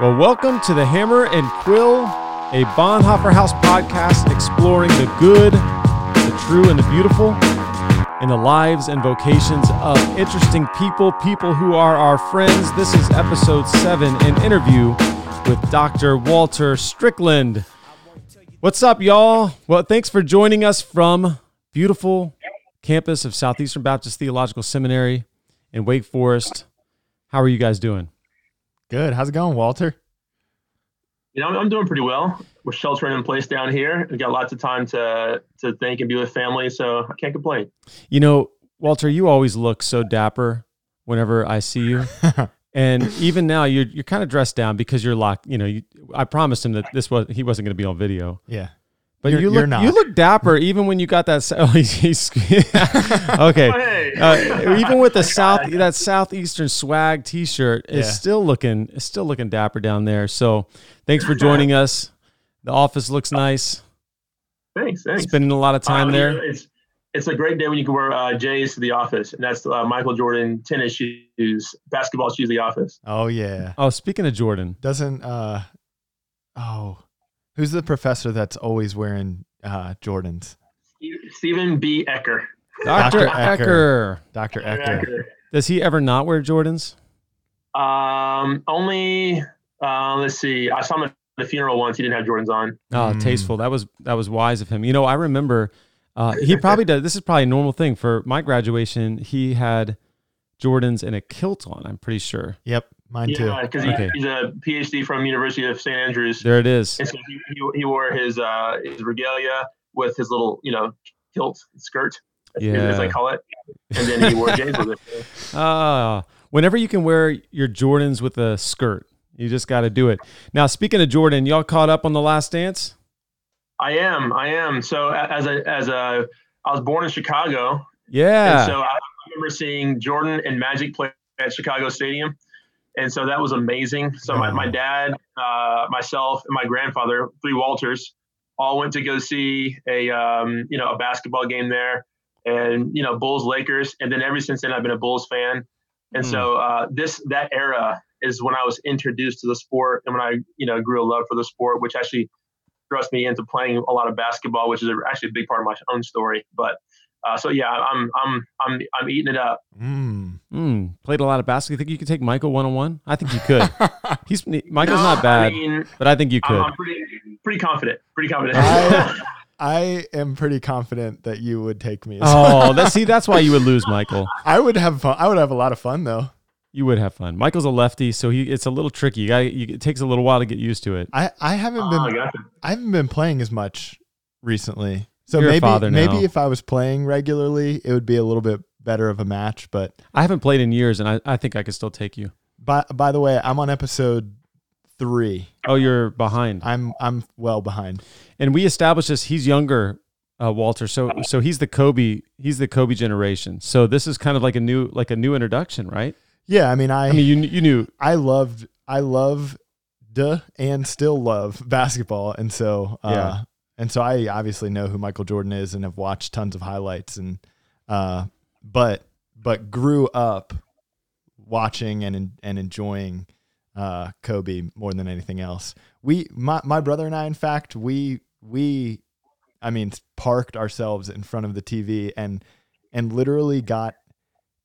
Well, welcome to the Hammer and Quill, a Bonhoeffer House podcast exploring the good, the true, and the beautiful in the lives and vocations of interesting people who are our friends. This is episode 7, an interview with Dr. Walter Strickland. What's up, y'all? Well, thanks for joining us from beautiful campus of Southeastern Baptist Theological Seminary in Wake Forest. How are you guys doing? Good. How's it going, Walter? You know, I'm doing pretty well. We're sheltering in place down here. We've got lots of time to think and be with family, so I can't complain. You know, Walter, you always look so dapper whenever I see you. And even now, you're kind of dressed down because you're locked. You know, I promised him that he wasn't going to be on video. Yeah. But you look dapper even when you got that. Oh, he's okay. Even with the southeastern swag T-shirt, is still looking dapper down there. So, thanks for joining us. The office looks nice. Thanks. Spending a lot of time there. It's a great day when you can wear J's to the office, and that's Michael Jordan tennis shoes, basketball shoes. To the office. Oh yeah. Oh, speaking of Jordan, who's the professor that's always wearing Jordans? Stephen B. Ecker. Dr. Ecker. Dr. Ecker. Does he ever not wear Jordans? Let's see. I saw him at the funeral once. He didn't have Jordans on. Oh, tasteful. That was wise of him. You know, I remember he probably does. This is probably a normal thing. For my graduation, he had Jordans and a kilt on, I'm pretty sure. Yep. Mine too. Yeah, because he's a PhD from University of St. Andrews. There it is. And so he wore his regalia with his little, you know, kilt skirt, as I call it. And then he wore J's with it. Whenever you can wear your Jordans with a skirt, you just got to do it. Now, speaking of Jordan, y'all caught up on The Last Dance? I am. So I was born in Chicago. Yeah. And so I remember seeing Jordan and Magic play at Chicago Stadium. And so that was amazing. So my dad, myself, and my grandfather, three Walters, all went to go see a basketball game there, and you know, Bulls Lakers. And then ever since then, I've been a Bulls fan. And so that era is when I was introduced to the sport, and when I grew a love for the sport, which actually thrust me into playing a lot of basketball, which is actually a big part of my own story. But I'm eating it up. Played a lot of basketball. You think you could take Michael one-on-one? I think you could. Michael's not bad, but I think you could. I'm pretty confident. I am pretty confident that you would take me. Oh, that's why you would lose, Michael. I would have fun. I would have a lot of fun though. You would have fun. Michael's a lefty, so it's a little tricky. It takes a little while to get used to it. I haven't been playing as much recently. So maybe if I was playing regularly, it would be a little bit better of a match, but I haven't played in years, and I think I could still take you. By the way, I'm on episode 3. Oh, you're behind. I'm well behind. And we established this. He's younger, Walter. So he's the Kobe generation. So this is kind of like a new introduction, right? Yeah, I mean you knew I loved and still love basketball, and so yeah. And so I obviously know who Michael Jordan is and have watched tons of highlights, and but grew up watching and enjoying Kobe more than anything else. My brother and I, in fact, we parked ourselves in front of the TV and literally got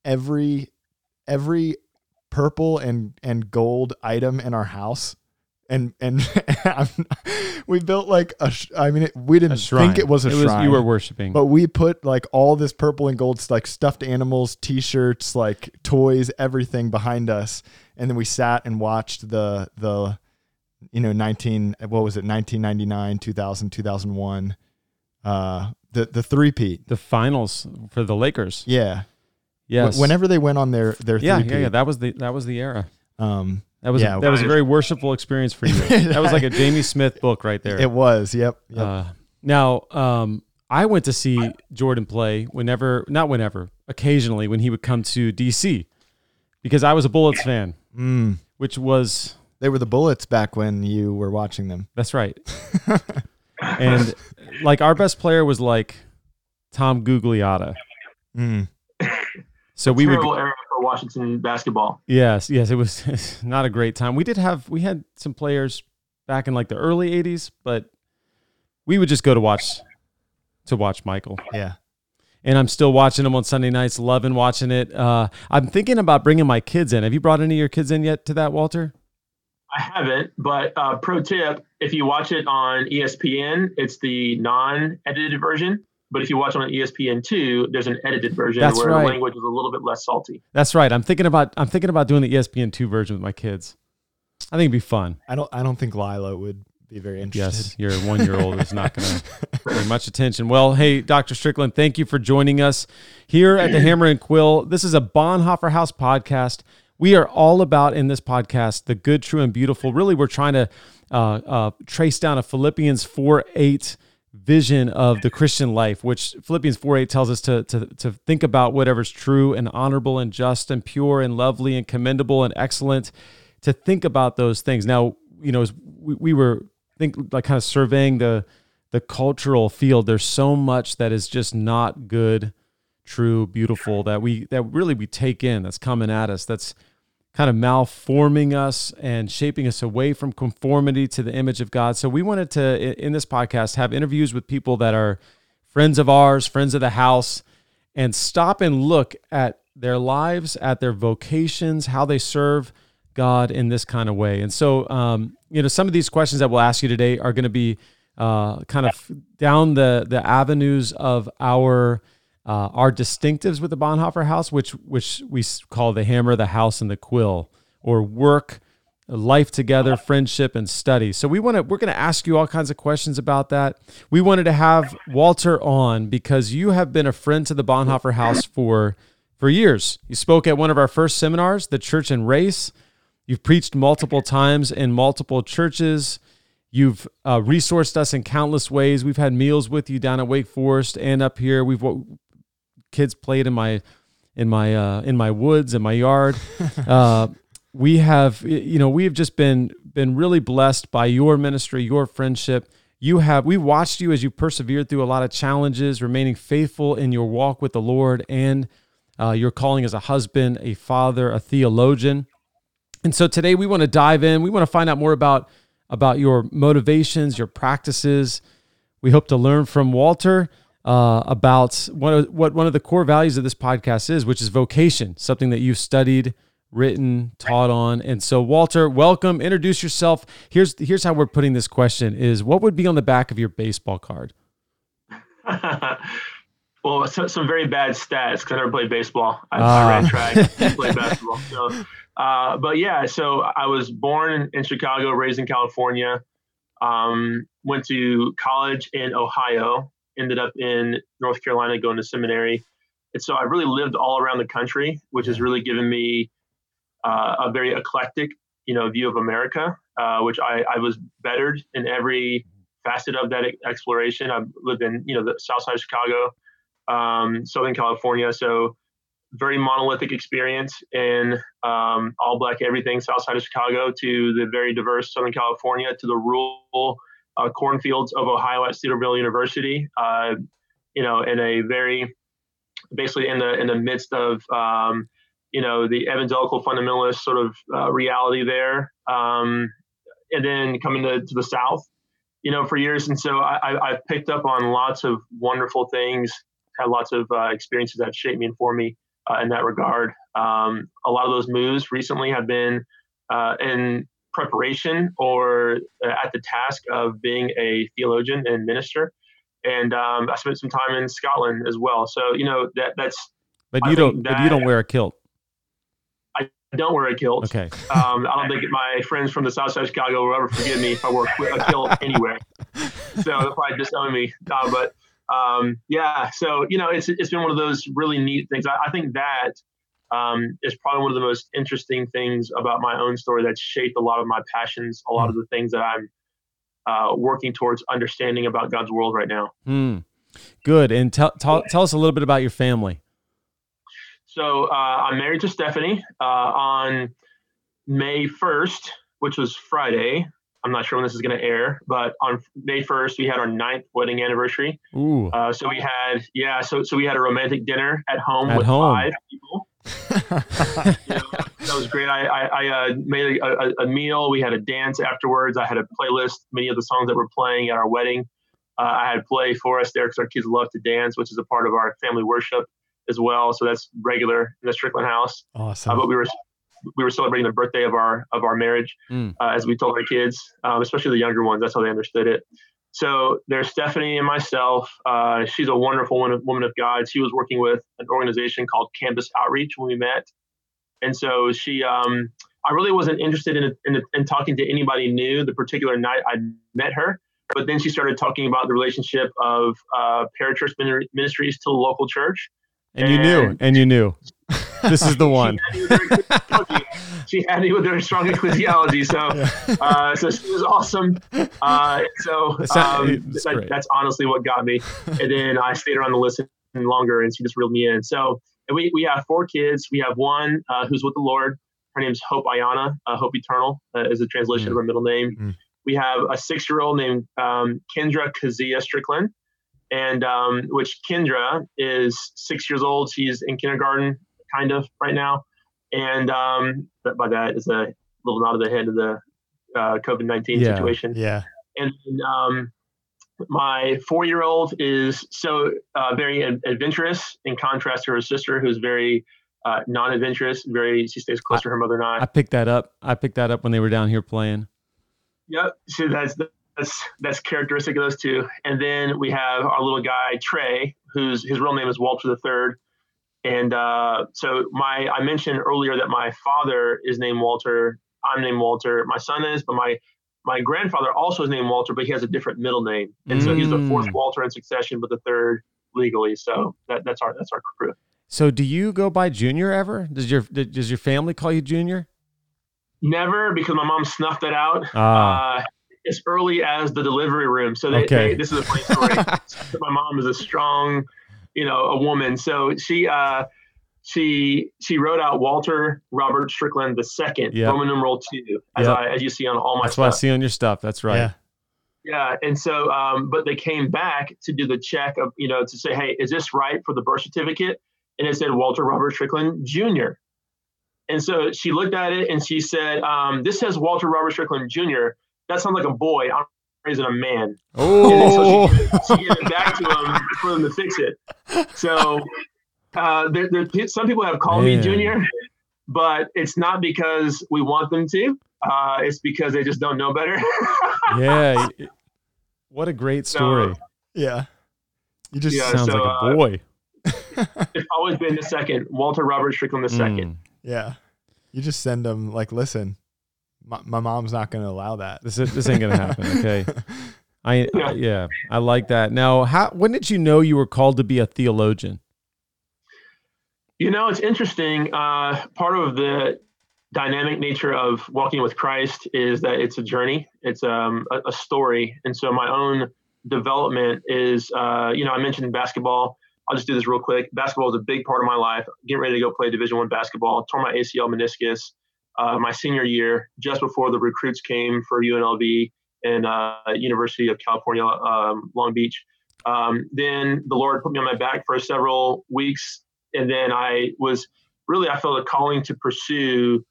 every purple and gold item in our house. And we built like we didn't think it was a shrine. You were worshiping, but we put like all this purple and gold, like stuffed animals, T-shirts, like toys, everything behind us, and then we sat and watched the 1999, 2000, 2001, the three-peat, the finals for the Lakers. Yeah, yes. Whenever they went on their three-peat. Yeah. That was the era. That was a very worshipful experience for you. That was like a Jamie Smith book right there. It was, yep. I went to see Jordan play occasionally when he would come to D.C. because I was a Bullets fan, which was... They were the Bullets back when you were watching them. That's right. And like our best player was like Tom Gugliotta. So we would... Washington basketball. Yes, it was not a great time. We had some players back in like the early 80s, but we would just go to watch Michael. Yeah. And I'm still watching him on Sunday nights, loving watching it. I'm thinking about bringing my kids in. Have you brought any of your kids in yet to that, Walter? I haven't, but pro tip, if you watch it on ESPN, it's the non-edited version. But if you watch on ESPN2, there's an edited version The language is a little bit less salty. That's right. I'm thinking about doing the ESPN2 version with my kids. I think it'd be fun. I don't think Lila would be very interested. Yes, your 1-year-old is not going to pay much attention. Well, hey, Dr. Strickland, thank you for joining us here at the Hammer and Quill. This is a Bonhoeffer House podcast. We are all about, in this podcast, the good, true, and beautiful. Really, we're trying to trace down a Philippians 4:8 vision of the Christian life, which Philippians 4:8 tells us to think about whatever's true and honorable and just and pure and lovely and commendable and excellent, to think about those things. Now, you know, as we were kind of surveying the cultural field, there's so much that is just not good, true, beautiful that we take in, that's coming at us, that's kind of malforming us and shaping us away from conformity to the image of God. So we wanted to, in this podcast, have interviews with people that are friends of ours, friends of the house, and stop and look at their lives, at their vocations, how they serve God in this kind of way. And so, some of these questions that we'll ask you today are going to be kind of down the avenues of our distinctives with the Bonhoeffer House, which we call the hammer, the house, and the quill, or work, life together, friendship, and study. So we're going to ask you all kinds of questions about that. We wanted to have Walter on because you have been a friend to the Bonhoeffer House for years. You spoke at one of our first seminars, The Church and Race. You've preached multiple times in multiple churches. You've resourced us in countless ways. We've had meals with you down at Wake Forest and up here. Kids played in my woods, in my yard. We have just been really blessed by your ministry, your friendship. We watched you as you persevered through a lot of challenges, remaining faithful in your walk with the Lord and your calling as a husband, a father, a theologian. And so today we want to dive in. We want to find out more about your motivations, your practices. We hope to learn from Walter about what one of the core values of this podcast is, which is vocation, something that you've studied, written, taught on. And so, Walter, welcome. Introduce yourself. Here's how we're putting this question is, what would be on the back of your baseball card? Well, some very bad stats, because I never played baseball. I ran track, I played basketball. So, so I was born in Chicago, raised in California, went to college in Ohio, ended up in North Carolina going to seminary. And so I've really lived all around the country, which has really given me a very eclectic, view of America, which I was bettered in every facet of that exploration. I've lived in, the south side of Chicago, Southern California. So very monolithic experience in all black everything, south side of Chicago, to the very diverse Southern California, to the rural cornfields of Ohio at Cedarville University, in the midst of, the evangelical fundamentalist sort of reality there. And then coming to the South, for years. And so I picked up on lots of wonderful things, had lots of experiences that shaped me and formed me in that regard. A lot of those moves recently have been in preparation or at the task of being a theologian and minister. And I spent some time in Scotland as well. So, that's... But you don't wear a kilt. I don't wear a kilt. Okay. I don't think my friends from the South Side of Chicago will ever forgive me if I wore a kilt anywhere. So they'll probably disown me. It's been one of those really neat things. I think that is probably one of the most interesting things about my own story that's shaped a lot of my passions, a lot of the things that I'm working towards understanding about God's world right now. Mm. Good. And tell us a little bit about your family. So I'm married to Stephanie on May 1st, which was Friday. I'm not sure when this is going to air, but on May 1st, we had our 9th wedding anniversary. Ooh. So we had a romantic dinner at home with 5 people. That was great. I made a meal. We had a dance afterwards. I had a playlist, many of the songs that were playing at our wedding. I had play for us there because our kids love to dance, which is a part of our family worship as well. So that's regular in the Strickland house. Awesome. But we were celebrating the birthday of our marriage as we told our kids, especially the younger ones. That's how they understood it. So there's Stephanie and myself. She's a wonderful woman of God. She was working with an organization called Campus Outreach when we met. And so she, I really wasn't interested in talking to anybody new the particular night I met her. But then she started talking about the relationship of parachurch ministries to the local church. And you knew. This is the one. She had me with her strong ecclesiology. So she was awesome. That's honestly what got me. And then I stayed around the listen longer and she just reeled me in. So and we have four kids. We have one who's with the Lord. Her name's Hope Ayana. Hope Eternal is the translation of her middle name. Mm. We have a 6-year-old named Kendra Kazia Strickland. And which Kendra is 6 years old. She's in kindergarten, kind of, right now. And by that is a little nod of the head of the COVID-19 situation. Yeah. And my 4-year-old is so very adventurous, in contrast to her sister, who's very non-adventurous. She stays close to her mother and I. I picked that up when they were down here playing. Yep. So that's characteristic of those two. And then we have our little guy, Trey, who's his real name is Walter III. And so I mentioned earlier that my father is named Walter. I'm named Walter. My son is, but my grandfather also is named Walter, but he has a different middle name. And so he's the fourth Walter in succession, but the third legally. So that's our crew. So do you go by Junior ever? Does your family call you Junior? Never, because my mom snuffed that out. As early as the delivery room. So this is a funny story. My mom is a strong, a woman. So she wrote out Walter Robert Strickland II, Roman numeral 2, as you see on all my stuff. That's what I see on your stuff. That's right. Yeah. And so, but they came back to do the check of, to say, hey, is this right for the birth certificate? And it said Walter Robert Strickland Jr. And so she looked at it and she said, this says Walter Robert Strickland Jr. That sounds like a boy. I'm raising a man. Oh, so she gave it back to him for him to fix it. So some people have called me Junior, but it's not because we want them to. It's because they just don't know better. Yeah. What a great story. You just sounds like a boy. It's always been the second, Walter Robert Strickland II. Yeah. You just send them listen. My mom's not going to allow that. This ain't going to happen. Okay. I like that. Now, when did you know you were called to be a theologian? It's interesting. Part of the dynamic nature of walking with Christ is that it's a journey. It's a story. And so my own development is, I mentioned basketball. I'll just do this real quick. Basketball is a big part of my life. Getting ready to go play Division I basketball, tore my ACL meniscus. My senior year, just before the recruits came for UNLV and University of California, Long Beach. Then the Lord put me on my back for several weeks. And then I felt a calling to pursue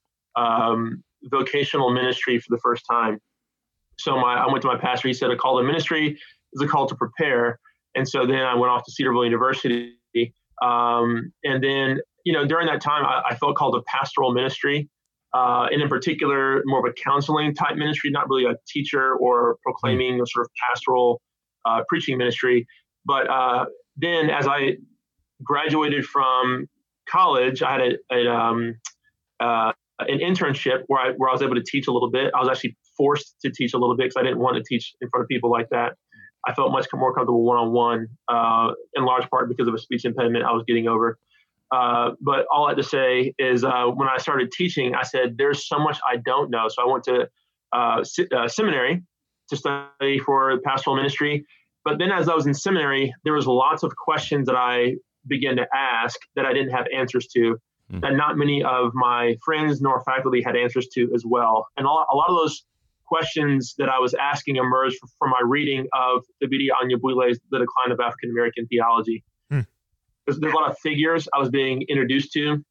vocational ministry for the first time. So I went to my pastor. He said, a call to ministry is a call to prepare. And so then I went off to Cedarville University. And then, during that time, I felt called to pastoral ministry. And in particular, more of a counseling type ministry, not really a teacher or proclaiming a sort of pastoral preaching ministry. But then as I graduated from college, I had an internship where I was able to teach a little bit. I was actually forced to teach a little bit because I didn't want to teach in front of people like that. I felt much more comfortable one-on-one, in large part because of a speech impediment I was getting over. But all I have to say is when I started teaching, I said, there's so much I don't know. So I went to seminary to study for pastoral ministry. But then as I was in seminary, there was lots of questions that I began to ask that I didn't have answers to, that not many of my friends nor faculty had answers to as well. And a lot of those questions that I was asking emerged from my reading of Thibidi Anyabwile's The Decline of African-American Theology. There's a lot of figures I was being introduced to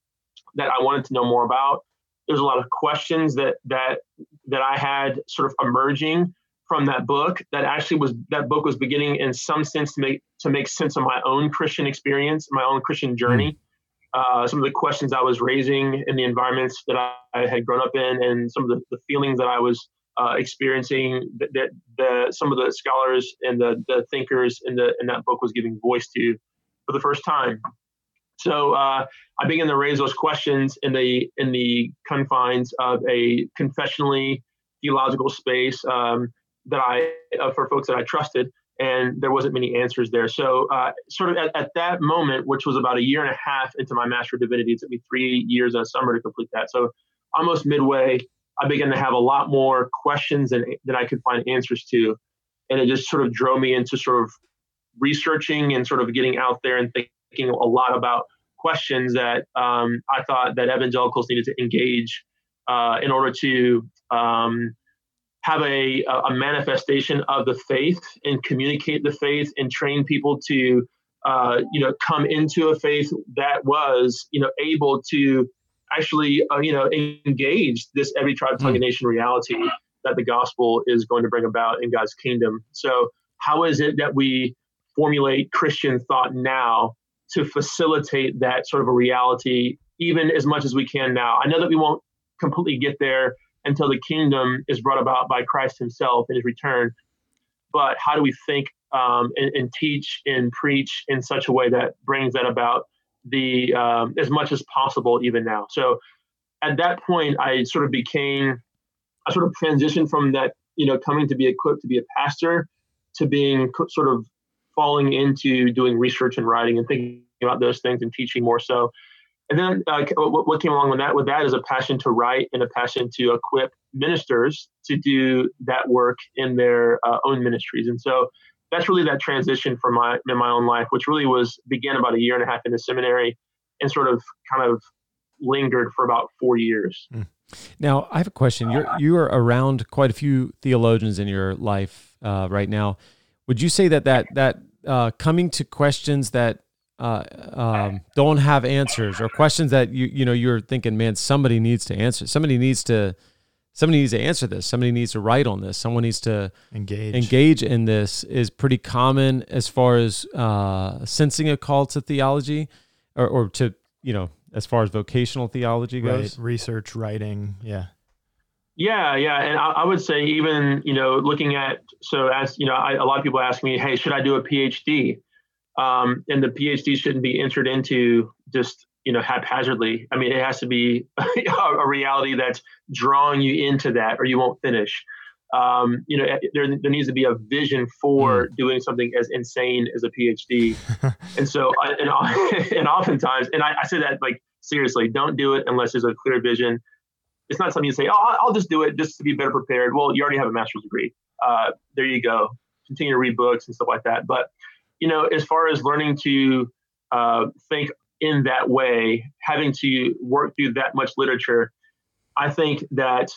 that I wanted to know more about. There's a lot of questions that I had sort of emerging from that book. That book was beginning in some sense to make sense of my own Christian experience, my own Christian journey. Some of the questions I was raising in the environments that I had grown up in, and some of the feelings that I was experiencing that some of the scholars and the thinkers in that book was giving voice to for the first time. So I began to raise those questions in the confines of a confessionally theological space for folks that I trusted, and there wasn't many answers there. So sort of at that moment, which was about a year and a half into my Master of Divinity, it took me 3 years and a summer to complete that. So almost midway, I began to have a lot more questions than I could find answers to. And it just sort of drove me into sort of researching and sort of getting out there and thinking a lot about questions that I thought that evangelicals needed to engage in order to have a manifestation of the faith and communicate the faith and train people to, come into a faith that was, able to actually, engage this every tribe, tongue, and nation reality that the gospel is going to bring about in God's kingdom. So how is it that we formulate Christian thought now to facilitate that sort of a reality, even as much as we can now? I know that we won't completely get there until the kingdom is brought about by Christ himself in his return. But how do we think and teach and preach in such a way that brings that about as much as possible even now? So at that point, I sort of transitioned from that, coming to be equipped to be a pastor to being sort of falling into doing research and writing and thinking about those things and teaching more so. And then what came along with that is a passion to write and a passion to equip ministers to do that work in their own ministries. And so that's really that transition from my own life, which really began about a year and a half into seminary and sort of kind of lingered for about 4 years. Now, I have a question. You are around quite a few theologians in your life right now. Would you say that coming to questions that don't have answers, or questions that you're thinking, man, somebody needs to answer. Somebody needs to answer this. Somebody needs to write on this. Someone needs to engage in this is pretty common as far as sensing a call to theology, or to as far as vocational theology goes, right. Research, writing, yeah. Yeah. And I would say even, looking at, a lot of people ask me, hey, should I do a PhD? And the PhD shouldn't be entered into just, haphazardly. I mean, it has to be a reality that's drawing you into that, or you won't finish. There needs to be a vision for doing something as insane as a PhD. And so, and oftentimes, and I say that, like, seriously, don't do it unless there's a clear vision. It's not something you say, oh, I'll just do it just to be better prepared. Well, you already have a master's degree. There you go. Continue to read books and stuff like that. But, as far as learning to think in that way, having to work through that much literature, I think that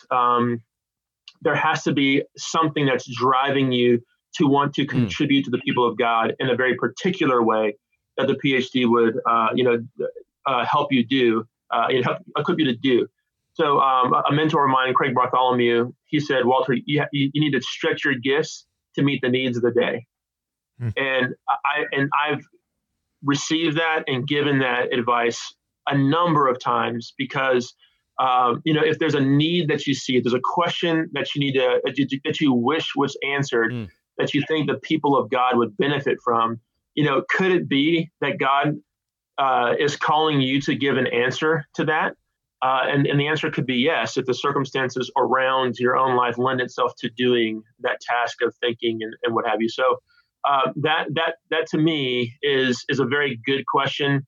there has to be something that's driving you to want to contribute to the people of God in a very particular way that the PhD would, help you do, equip you to do. So a mentor of mine, Craig Bartholomew, he said, Walter, you need to stretch your gifts to meet the needs of the day. And I've received that and given that advice a number of times because, if there's a need that you see, if there's a question that you need to, that you wish was answered, that you think the people of God would benefit from, could it be that God is calling you to give an answer to that? And the answer could be yes, if the circumstances around your own life lend itself to doing that task of thinking and what have you. So that to me is a very good question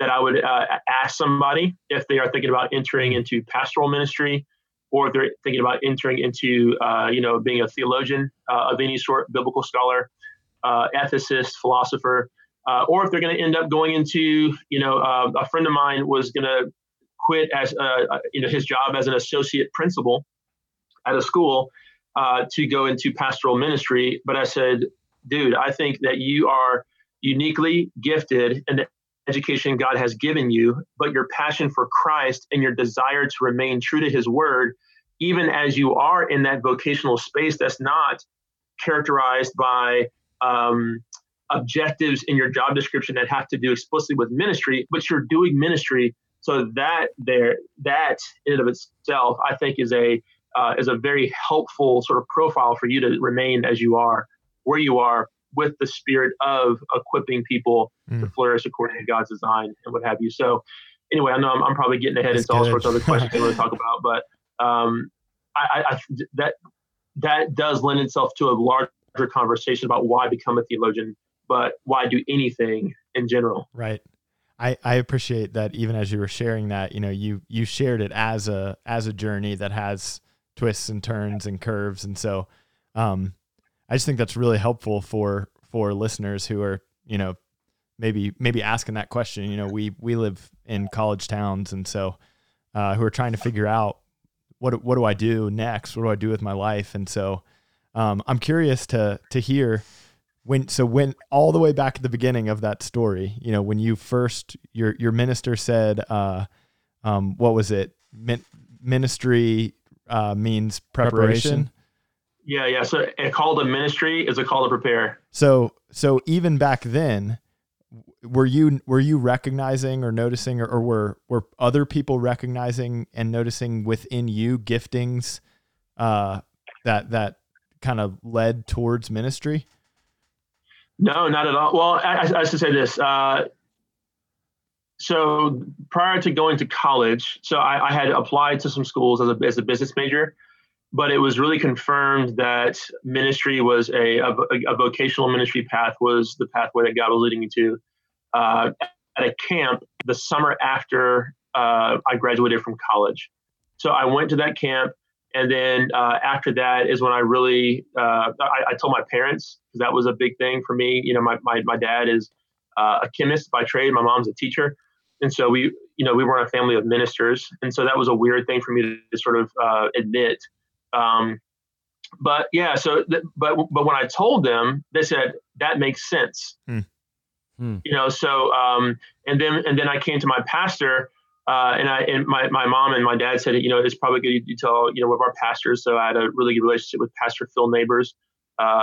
that I would ask somebody if they are thinking about entering into pastoral ministry, or if they're thinking about entering into, being a theologian of any sort, biblical scholar, ethicist, philosopher, or if they're going to end up going into, a friend of mine was going to quit as his job as an associate principal at a school to go into pastoral ministry. But I said, dude, I think that you are uniquely gifted in the education God has given you, but your passion for Christ and your desire to remain true to his word, even as you are in that vocational space that's not characterized by objectives in your job description that have to do explicitly with ministry, but you're doing ministry. So that in and of itself, I think, is a very helpful sort of profile for you to remain as you are, where you are, with the spirit of equipping people to flourish according to God's design and what have you. So anyway, I know I'm probably getting ahead into all sorts of other questions I want to talk about, but that does lend itself to a larger conversation about why become a theologian, but why do anything in general. Right. I appreciate that. Even as you were sharing that, you shared it as a journey that has twists and turns and curves. And so, I just think that's really helpful for listeners who are, maybe asking that question. We live in college towns, and so who are trying to figure out what do I do next? What do I do with my life? And so I'm curious to hear when all the way back at the beginning of that story, when you first your minister said, what was it? Ministry means preparation. Yeah. So a call to ministry is a call to prepare. So even back then, were you recognizing or noticing, or were other people recognizing and noticing within you giftings that kind of led towards ministry? No, not at all. Well, I should say this. So prior to going to college, so I had applied to some schools as a business major. But it was really confirmed that ministry was a vocational ministry path was the pathway that God was leading me to. At a camp the summer after I graduated from college. So I went to that camp, and then after that is when I really, I told my parents, because that was a big thing for me. My dad is a chemist by trade, my mom's a teacher. And so we weren't a family of ministers. And so that was a weird thing for me to sort of admit. But when I told them, they said, that makes sense. And then I came to my pastor, and my mom and my dad said, it's probably good you tell, one of our pastors. So I had a really good relationship with Pastor Phil Neighbors, a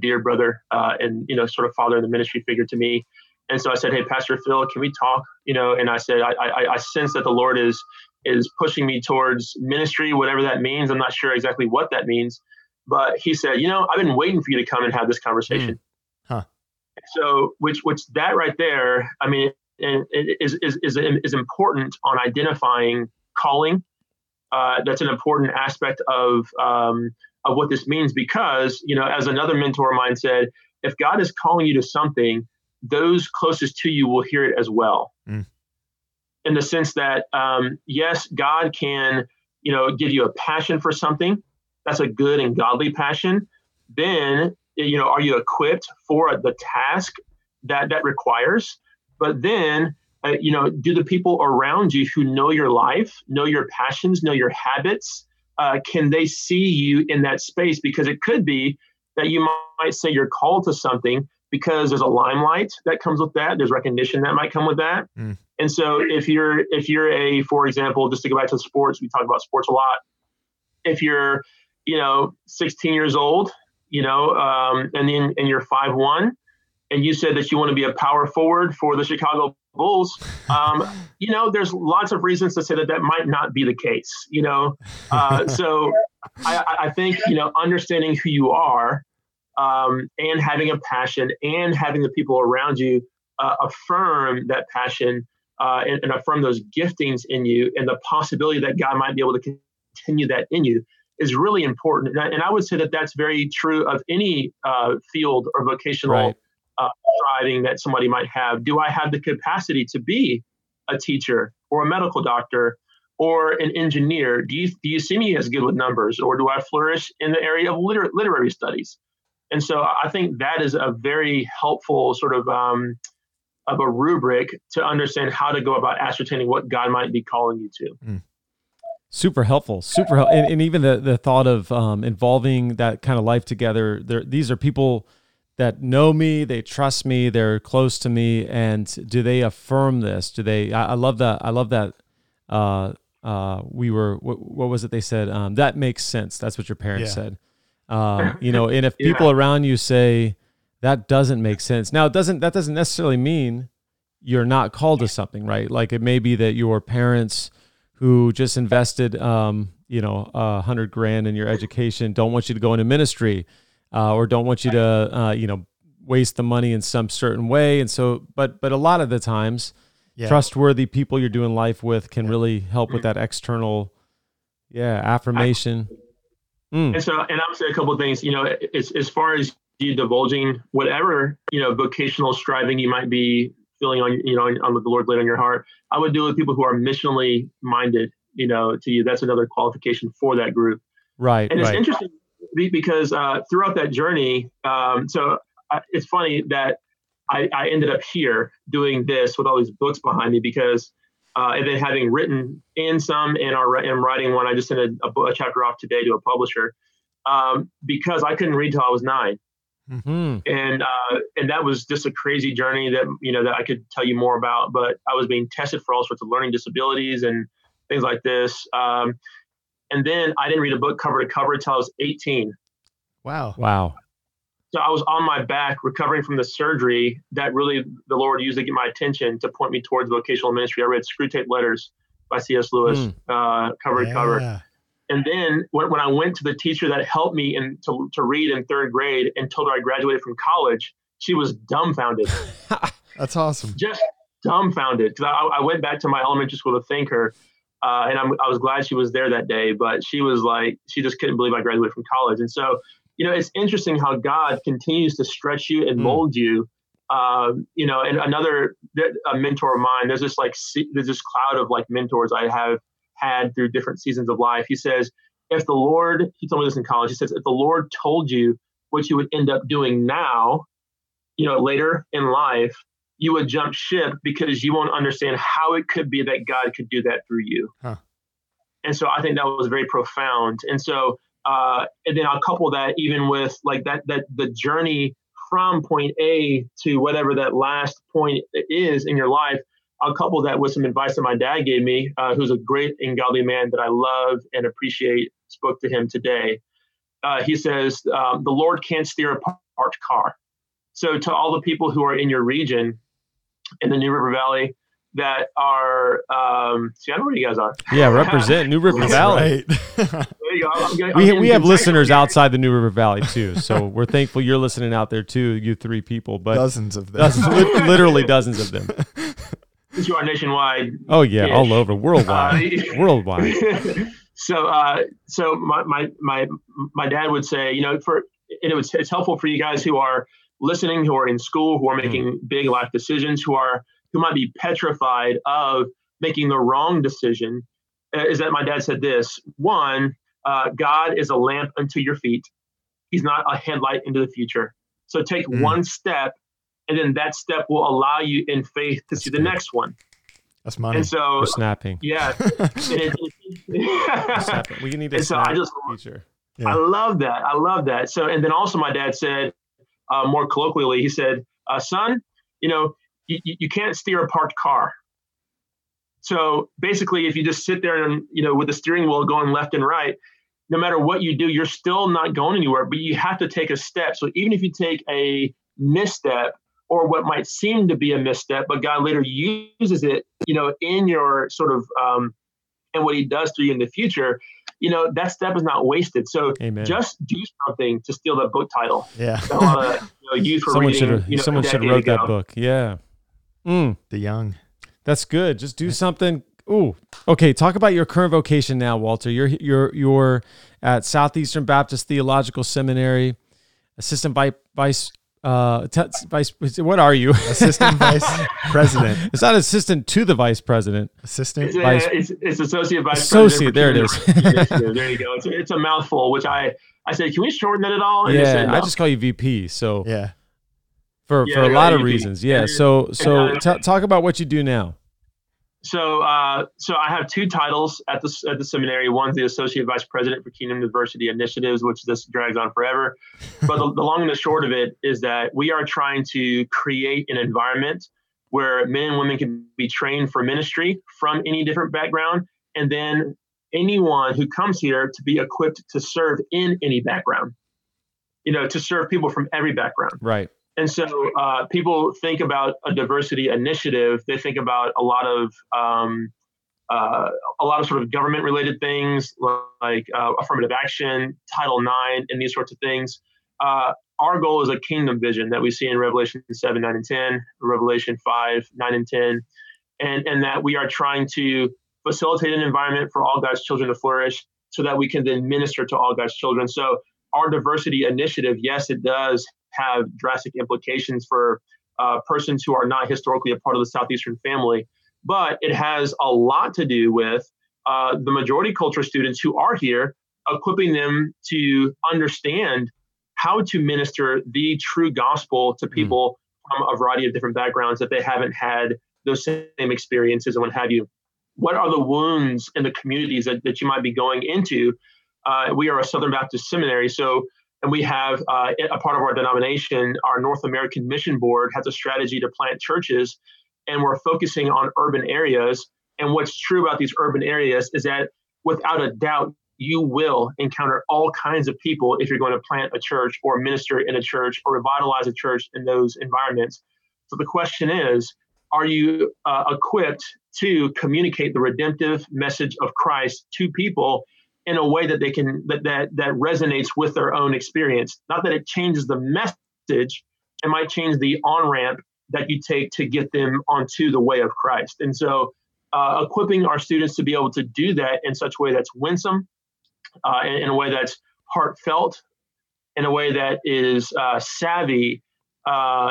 dear brother, and sort of father in the ministry figure to me. And so I said, hey, Pastor Phil, can we talk? And I said, I sense that the Lord is pushing me towards ministry, whatever that means. I'm not sure exactly what that means, but he said, I've been waiting for you to come and have this conversation. So, which that right there, I mean, is important on identifying calling. That's an important aspect of what this means, because, as another mentor of mine said, if God is calling you to something, those closest to you will hear it as well. In the sense that, yes, God can, give you a passion for something. That's a good and godly passion. Then, are you equipped for the task that requires? But then, do the people around you who know your life, know your passions, know your habits, can they see you in that space? Because it could be that you might say you're called to something, because there's a limelight that comes with that. There's recognition that might come with that. And so if you're a, for example, just to go back to sports, we talk about sports a lot. If you're, 16 years old, and you're 5'1", and you said that you want to be a power forward for the Chicago Bulls, there's lots of reasons to say that might not be the case, So I think, understanding who you are, and having a passion and having the people around you affirm that passion and affirm those giftings in you, and the possibility that God might be able to continue that in you is really important. And I would say that that's very true of any field or vocational striving that somebody might have. Do I have the capacity to be a teacher or a medical doctor or an engineer? Do you see me as good with numbers, or do I flourish in the area of literary studies? And so I think that is a very helpful sort of a rubric to understand how to go about ascertaining what God might be calling you to. Super helpful, and even the thought of involving that kind of life together. These are people that know me, they trust me, they're close to me, and do they affirm this? Do they? I love that. I love that. We were. What was it they said? That makes sense. That's what your parents said. You know, and if people around you say that doesn't make sense, now it doesn't. That doesn't necessarily mean you're not called to something, right? Like it may be that your parents who just invested, you know, $100,000 in your education don't want you to go into ministry. Or don't want you to, you know, waste the money in some certain way. And so, but a lot of the times, trustworthy people you're doing life with can really help with that external, affirmation. And so, and I would say a couple of things, you know, as far as you divulging whatever, you know, vocational striving you might be feeling on, you know, on the Lord laid on your heart, I would do it with people who are missionally minded, you know, to you. That's another qualification for that group. Right. And it's interesting. Because throughout that journey, it's funny that I ended up here doing this with all these books behind me because, and then having written in some, and I'm writing one. I just sent a chapter off today to a publisher because I couldn't read till I was 9, and that was just a crazy journey that you know that I could tell you more about. But I was being tested for all sorts of learning disabilities and things like this. And then I didn't read a book cover to cover until I was 18. Wow. So I was on my back recovering from the surgery that really the Lord used to get my attention to point me towards vocational ministry. I read Screwtape Letters by C.S. Lewis, cover to cover. And then when I went to the teacher that helped me to read in 3rd grade and told her I graduated from college, she was dumbfounded. That's awesome. Just dumbfounded. Because I went back to my elementary school to thank her. And I was glad she was there that day, but she was like, she just couldn't believe I graduated from college. And so, you know, it's interesting how God continues to stretch you and mold you. You know, and a mentor of mine, there's this cloud of like mentors I have had through different seasons of life. He says, he told me this in college, he says, if the Lord told you what you would end up doing now, you know, later in life, you would jump ship because you won't understand how it could be that God could do that through you. Huh. And so I think that was very profound. And so, and then I'll couple that even with like that the journey from point A to whatever that last point is in your life. I'll couple that with some advice that my dad gave me, who's a great and godly man that I love and appreciate, spoke to him today. He says, the Lord can't steer a parked car. So to all the people who are in your region, in the New River Valley that are, see, I don't know where you guys are. Yeah, represent New River Valley. There you go. We have listeners outside the New River Valley too, so we're thankful you're listening out there too, you 3 people. But dozens of them. Literally dozens of them. You are nationwide. Oh yeah, all over, worldwide, worldwide. So my dad would say, you know, it's helpful for you guys who are listening, who are in school, who are making big life decisions, who might be petrified of making the wrong decision, is that my dad said this. One, God is a lamp unto your feet. He's not a headlight into the future. So take one step, and then that step will allow you in faith to see the next one. That's money. And so, we're snapping. Yeah. We need to snap future. Yeah. I love that. So, and then also my dad said, more colloquially, he said, son, you know, you can't steer a parked car. So basically, if you just sit there and, you know, with the steering wheel going left and right, no matter what you do, you're still not going anywhere, but you have to take a step. So even if you take a misstep or what might seem to be a misstep, but God later uses it, you know, in your sort of, and what he does through you in the future, you know, that step is not wasted. So just do something to steal that book title. Yeah. Someone should have wrote that book. Yeah. The young. That's good. Just do something. Ooh. Okay. Talk about your current vocation now, Walter. You're at Southeastern Baptist Theological Seminary, assistant vice. Vice. What are you? Assistant vice president. It's not assistant to the vice president. Assistant. It's associate vice president. There it is. There you go. It's a mouthful. Which I said, can we shorten that at all? And said, no. I just call you VP. So for a lot of VP reasons. Yeah. So talk about what you do now. So I have two titles at the seminary. One's the Associate Vice President for Kingdom Diversity Initiatives, which this drags on forever. But the long and the short of it is that we are trying to create an environment where men and women can be trained for ministry from any different background, and then anyone who comes here to be equipped to serve in any background, to serve people from every background. Right. And so people think about a diversity initiative. They think about a lot of sort of government-related things like affirmative action, Title IX, and these sorts of things. Our goal is a kingdom vision that we see in Revelation 7, 9, and 10, Revelation 5, 9, and 10, and that we are trying to facilitate an environment for all God's children to flourish so that we can then minister to all God's children. So our diversity initiative, yes, it does have drastic implications for persons who are not historically a part of the Southeastern family. But it has a lot to do with the majority culture students who are here, equipping them to understand how to minister the true gospel to people from a variety of different backgrounds that they haven't had those same experiences and what have you. What are the wounds in the communities that you might be going into? We are a Southern Baptist seminary, and we have a part of our denomination, our North American Mission Board has a strategy to plant churches, and we're focusing on urban areas. And what's true about these urban areas is that without a doubt, you will encounter all kinds of people if you're going to plant a church or minister in a church or revitalize a church in those environments. So the question is, are you equipped to communicate the redemptive message of Christ to people in a way that they can that resonates with their own experience? Not that it changes the message, it might change the on-ramp that you take to get them onto the way of Christ. And so equipping our students to be able to do that in such a way that's winsome, in a way that's heartfelt, in a way that is savvy,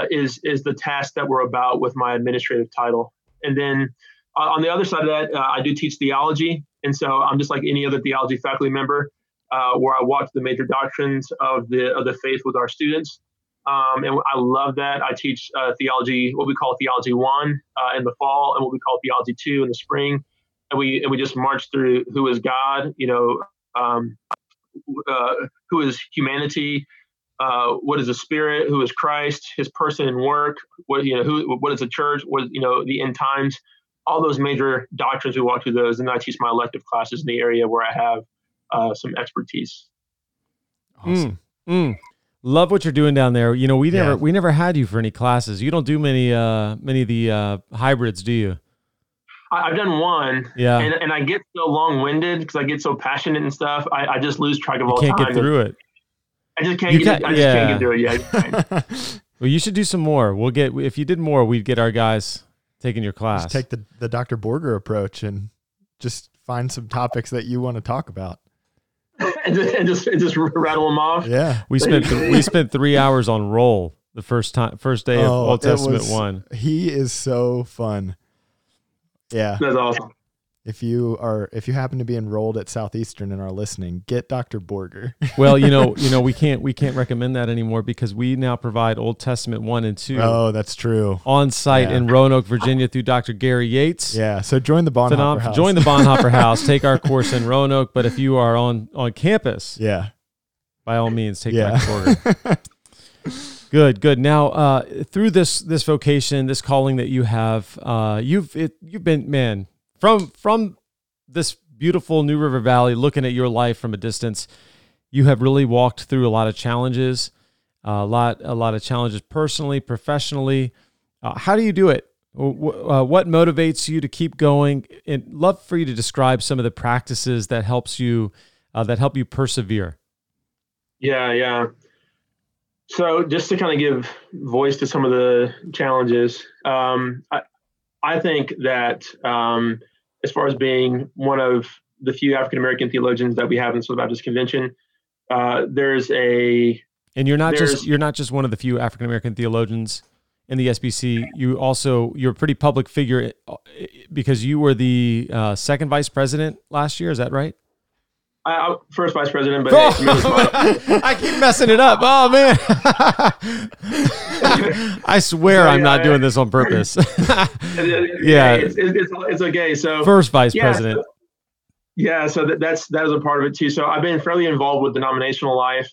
is the task that we're about with my administrative title. And then on the other side of that, I do teach theology. And so I'm just like any other theology faculty member, where I walk the major doctrines of the faith with our students. And I love that. I teach theology, what we call theology 1 in the fall, and what we call theology 2 in the spring. And we just march through who is God, who is humanity, what is the Spirit, who is Christ, His person and work, what is the church, the end times. All those major doctrines, we walk through those, and I teach my elective classes in the area where I have some expertise. Awesome. Love what you're doing down there. We never had you for any classes. You don't do many of the hybrids, do you? I've done one. Yeah. And I get so long-winded because I get so passionate and stuff. I just lose track of all time. Can't get through it. I just can't get through it. Yeah. Well, you should do some more. If you did more, we'd get our guys taking your class. Just take the Dr. Borger approach and just find some topics that you want to talk about. and just rattle them off. Yeah. We spent 3 hours on roll the first day of Old Testament 1. He is so fun. Yeah. That's awesome. If you happen to be enrolled at Southeastern and are listening, get Dr. Borger. Well, we can't recommend that anymore because we now provide Old Testament 1 and 2. Oh, that's true. On site in Roanoke, Virginia, through Dr. Gary Yates. Yeah. So join the Bonhoeffer House. Join the Bonhoeffer House. Take our course in Roanoke. But if you are on campus, by all means, take Dr. Borger. Good. Now, through this vocation, this calling that you have, you've been, man. From this beautiful New River Valley, looking at your life from a distance, you have really walked through a lot of challenges, a lot of challenges personally, professionally. How do you do it? What motivates you to keep going? And love for you to describe some of the practices that help you persevere. Yeah. So just to kind of give voice to some of the challenges, I think that as far as being one of the few African-American theologians that we have in the Southern Baptist Convention, and you're not just one of the few African-American theologians in the SBC. You're a pretty public figure because you were the second vice president last year. Is that right? First vice president, but hey, I keep messing it up. Oh man, I swear I'm not doing this on purpose. It's okay. So first vice president. So that is a part of it too. So I've been fairly involved with denominational life,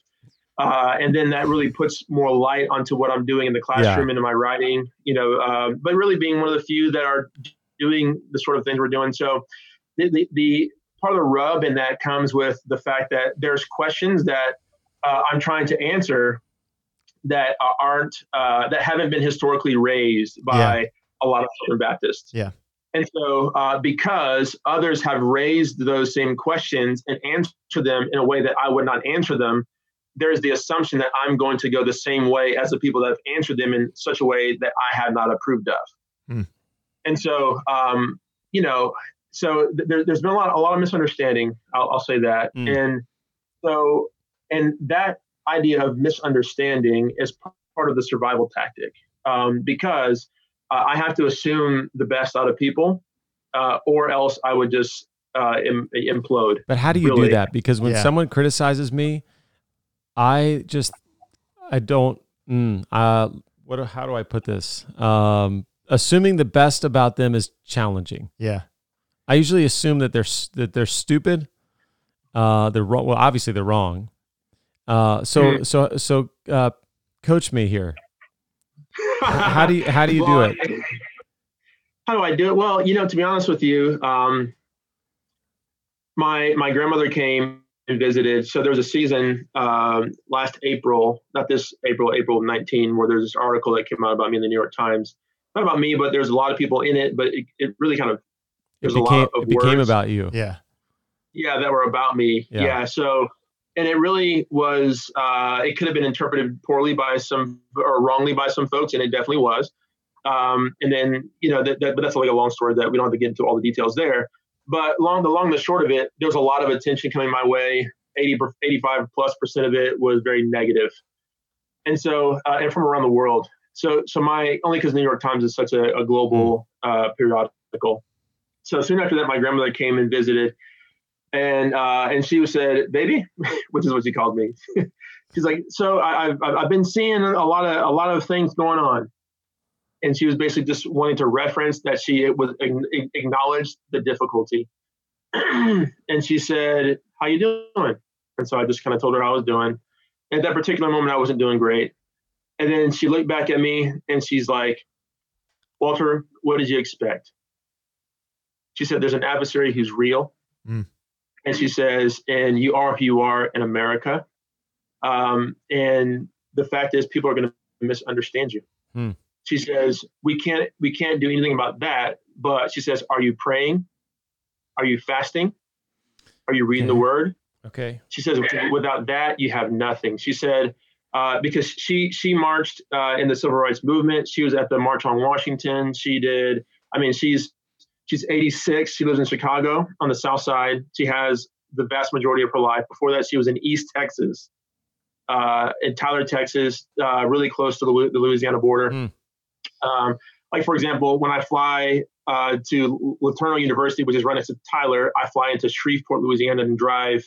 and then that really puts more light onto what I'm doing in the classroom and in my writing. But really being one of the few that are doing the sort of things we're doing. So the part of the rub in that comes with the fact that there's questions that I'm trying to answer that haven't been historically raised by a lot of Southern Baptists. Yeah. And so because others have raised those same questions and answered them in a way that I would not answer them, there's the assumption that I'm going to go the same way as the people that have answered them in such a way that I have not approved of. Mm. And so, so there's been a lot of misunderstanding. I'll say that, and so that idea of misunderstanding is part of the survival tactic because I have to assume the best out of people, or else I would just implode. But how do you do that? Because when someone criticizes me, how do I put this? Assuming the best about them is challenging. Yeah. I usually assume that they're stupid. They're wrong. Well, obviously they're wrong. So coach me here. How do you do it? How do I do it? Well, to be honest with you, my grandmother came and visited. So there was a season last April, not this April 19, where there's this article that came out about me in the New York Times. Not about me, but there's a lot of people in it. But it really kind of. It became about you. Yeah. Yeah. That were about me. Yeah. So, and it really was, it could have been interpreted poorly by some or wrongly by some folks. And it definitely was. And then, but that's like a long story that we don't have to get into all the details there, but long the short of it, there was a lot of attention coming my way. 85%+ of it was very negative. And so, and from around the world. So only cause New York Times is such a global, periodical. So soon after that, my grandmother came and visited, and she said, "Baby," which is what she called me. She's like, "So I've been seeing a lot of things going on," and she was basically just wanting to reference that acknowledged the difficulty. And she said, "How you doing?" And so I just kind of told her how I was doing. At that particular moment, I wasn't doing great. And then she looked back at me and she's like, "Walter, what did you expect?" She said, "There's an adversary who's real." Mm. And she says, "And you are who you are in America. And the fact is people are going to misunderstand you." Mm. She says, we can't do anything about that. But she says, "Are you praying? Are you fasting? Are you reading the word?" Okay. She says, "Without that, you have nothing." She said, because she marched in the civil rights movement. She was at the March on Washington. She's 86. She lives in Chicago on the South Side. She has the vast majority of her life. Before that, she was in East Texas, in Tyler, Texas, really close to the Louisiana border. Mm. Like, for example, when I fly to Laterno University, which is right next to Tyler, I fly into Shreveport, Louisiana, and drive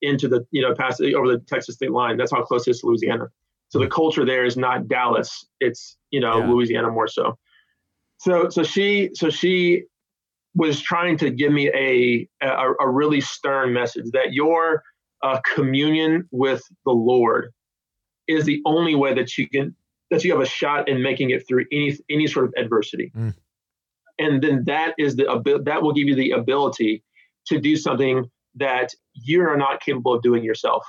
into the, past over the Texas state line. That's how close it is to Louisiana. So the culture there is not Dallas. It's, Louisiana more so. So she was trying to give me a really stern message that your communion with the Lord is the only way that you have a shot in making it through any sort of adversity. Mm. And then that will give you the ability to do something that you are not capable of doing yourself,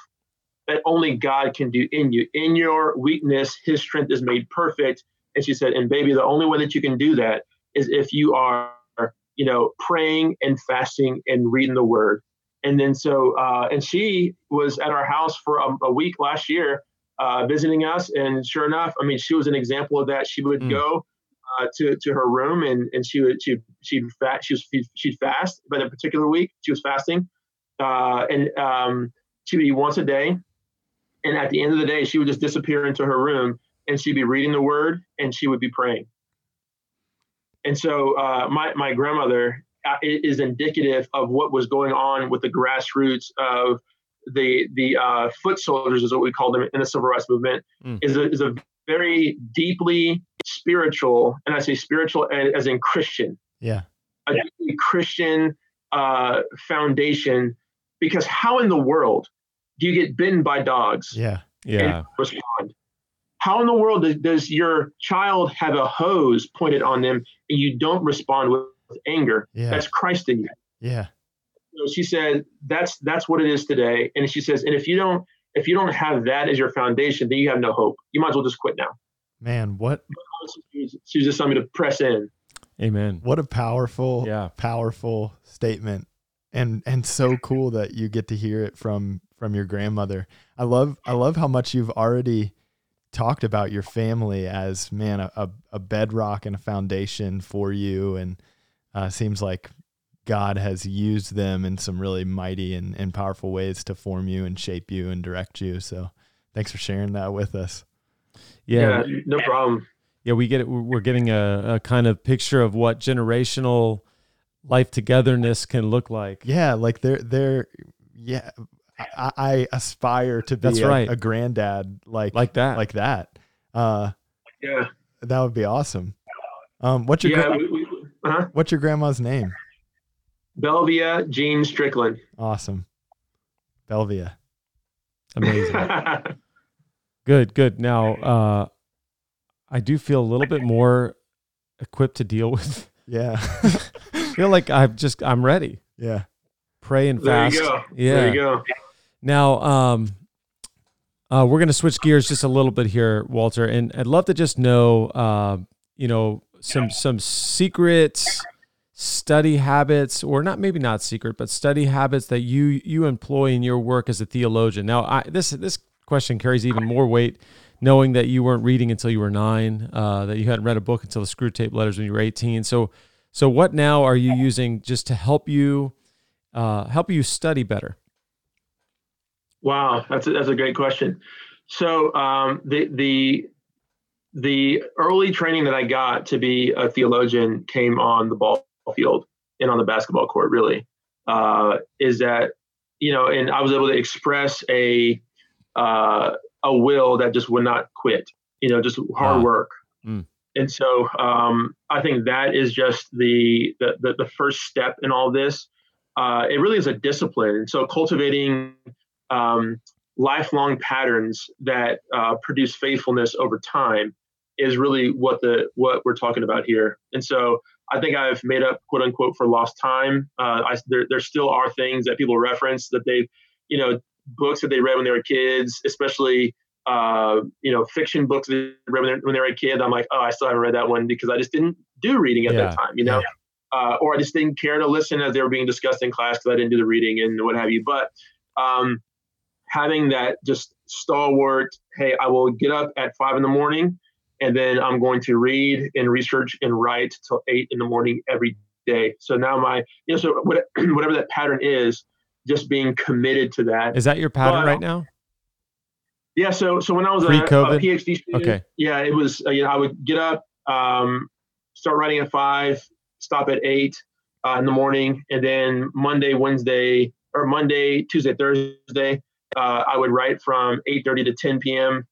that only God can do in you. In your weakness, his strength is made perfect. And she said, "And baby, the only way that you can do that is if you are, praying and fasting and reading the word." And then and she was at our house for a week last year, visiting us. And sure enough, she was an example of that. She would go to her room and she'd fast. But in a particular week, she was fasting, she would eat once a day. And at the end of the day, she would just disappear into her room. And she'd be reading the word and she would be praying. And so my grandmother is indicative of what was going on with the grassroots of the foot soldiers, is what we call them in the civil rights movement, is a very deeply spiritual, and I say spiritual as in Christian, deeply Christian foundation, because how in the world do you get bitten by dogs? And respond? How in the world does your child have a hose pointed on them and you don't respond with anger? Yeah. That's Christ in you. Yeah. So she said, that's what it is today. And she says, and if you don't have that as your foundation, then you have no hope. You might as well just quit now. Man, what? She was just telling me to press in. Amen. What a powerful, powerful statement. And so cool that you get to hear it from your grandmother. I love how much you've already talked about your family as, man, a bedrock and a foundation for you, and seems like God has used them in some really mighty and powerful ways to form you and shape you and direct you. So thanks for sharing that with us. Yeah, no problem. Yeah, we get it. We're getting a kind of picture of what generational life togetherness can look like. Yeah, like they're I aspire to be a granddad like that. That would be awesome. What's your grandma's name? Belvia Jean Strickland. Awesome. Belvia. Amazing. Good. Now, I do feel a little bit more equipped to deal with. Yeah. I feel like I'm ready. Yeah. Pray and fast. There you go. Yeah. There you go. Now, we're going to switch gears just a little bit here, Walter, and I'd love to just know, some secrets, study habits, or not, maybe not secret, but study habits that you employ in your work as a theologian. Now, this question carries even more weight, knowing that you weren't reading until you were 9, that you hadn't read a book until the Screwtape Letters when you were 18. So what now are you using just to help you study better? Wow, that's a great question. So the early training that I got to be a theologian came on the ball field and on the basketball court. Really, is that, and I was able to express a will that just would not quit. Just hard work. Mm. And so I think that is just the first step in all this. It really is a discipline. So cultivating lifelong patterns that produce faithfulness over time is really what we're talking about here. And so I think I've made up, quote unquote, for lost time. There still are things that people reference that they, books that they read when they were kids, especially fiction books that they read when they were a kid. I'm like, oh, I still haven't read that one because I just didn't do reading at that time, Yeah. Or I just didn't care to listen as they were being discussed in class because I didn't do the reading and what have you. But having that just stalwart, hey, I will get up at 5 a.m. and then I'm going to read and research and write till 8 a.m. every day. So now whatever that pattern is, just being committed to that. Is that your pattern right now? Yeah. So when I was a PhD student, it was, I would get up, start writing at 5, stop at 8 in the morning. And then Monday, Tuesday, Thursday, I would write from 8:30 to 10 p.m.,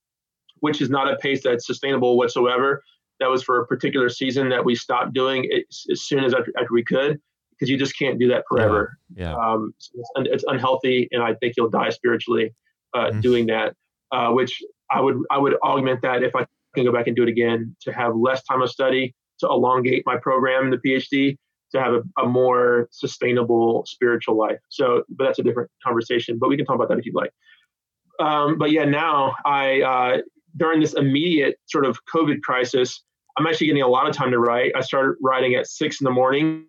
which is not a pace that's sustainable whatsoever. That was for a particular season that we stopped doing it as soon as after we could, because you just can't do that forever. Yeah. So it's unhealthy, and I think you'll die spiritually doing that, which I would augment that if I can go back and do it again, to have less time of study, to elongate my program, the PhD, to have a more sustainable spiritual life. So, but that's a different conversation, but we can talk about that if you'd like. Now during this immediate sort of COVID crisis, I'm actually getting a lot of time to write. I started writing at 6 a.m.